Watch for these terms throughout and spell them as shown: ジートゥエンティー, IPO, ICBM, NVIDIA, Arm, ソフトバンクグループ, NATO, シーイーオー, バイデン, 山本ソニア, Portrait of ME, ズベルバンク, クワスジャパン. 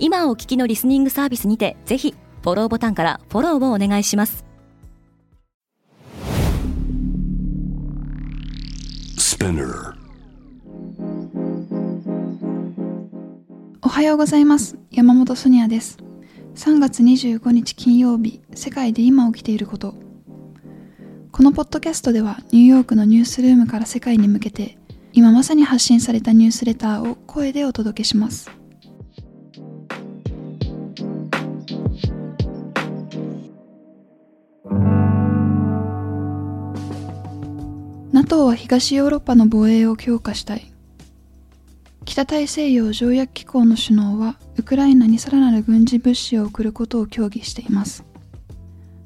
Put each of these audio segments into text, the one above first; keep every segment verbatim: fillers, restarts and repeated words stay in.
今お聞きのリスニングサービスにて、ぜひフォローボタンからフォローをお願いします。おはようございます。山本ソニアです。さんがつにじゅうごにち金曜日、世界で今起きていること。このポッドキャストでは、ニューヨークのニュースルームから世界に向けて今まさに発信されたニュースレターを声でお届けします。NATO は東ヨーロッパの防衛を強化したい。北大西洋条約機構の首脳はウクライナにさらなる軍事物資を送ることを協議しています。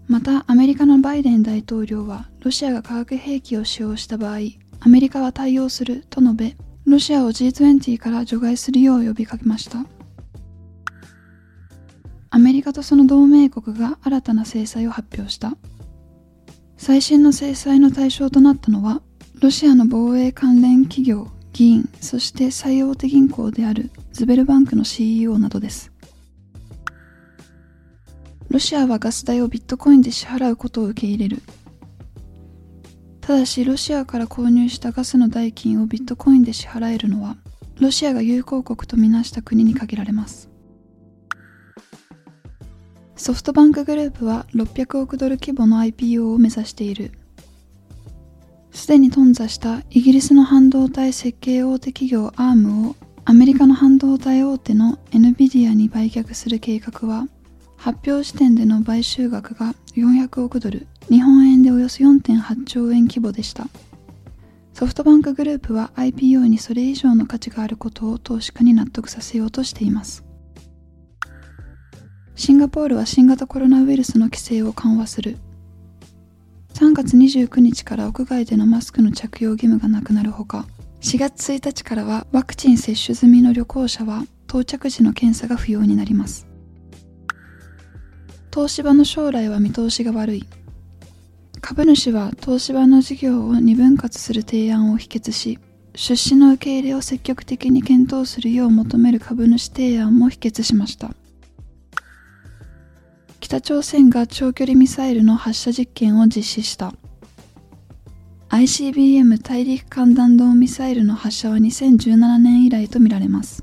また、アメリカのバイデン大統領は、ロシアが化学兵器を使用した場合アメリカは対応すると述べ、ロシアを ジートゥエンティー から除外するよう呼びかけました。アメリカとその同盟国が新たな制裁を発表した。最新の制裁の対象となったのは、ロシアの防衛関連企業、議員、そして最大手銀行であるズベルバンクの シーイーオー などです。ロシアはガス代をビットコインで支払うことを受け入れる。ただし、ロシアから購入したガスの代金をビットコインで支払えるのは、ロシアが友好国とみなした国に限られます。ソフトバンクグループはろっぴゃくおくドル規模の アイピーオー を目指している。すでに頓挫したイギリスの半導体設計大手企業 アーム をアメリカの半導体大手の エヌビディア に売却する計画は、発表時点での買収額がよんひゃくおくドル、日本円でおよそ よんてんはちちょうえん規模でした。ソフトバンクグループは アイピーオー にそれ以上の価値があることを投資家に納得させようとしています。シンガポールは新型コロナウイルスの規制を緩和する。さんがつにじゅうくにちから屋外でのマスクの着用義務がなくなるほか、しがつついたちからはワクチン接種済みの旅行者は到着時の検査が不要になります。東芝の将来は見通しが悪い。株主は東芝の事業をにぶん割する提案を否決し、出資の受け入れを積極的に検討するよう求める株主提案も否決しました。北朝鮮が長距離ミサイルの発射実験を実施した。アイシービーエム 大陸間弾道ミサイルの発射はにせんじゅうななねん以来とみられます。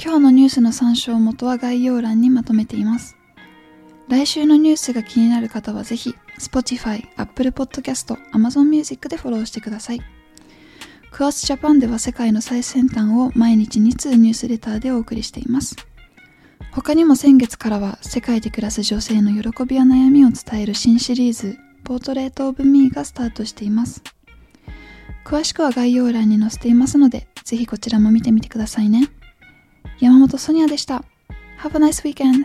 今日のニュースの参照元は概要欄にまとめています。来週のニュースが気になる方はぜひ Spotify、Apple Podcast、Amazon Music でフォローしてください。クワスジャパンでは世界の最先端を毎日につうニュースレターでお送りしています。他にも先月からは、世界で暮らす女性の喜びや悩みを伝える新シリーズ Portrait of Me がスタートしています。詳しくは概要欄に載せていますので、ぜひこちらも見てみてくださいね。山本ソニアでした。Have a nice weekend!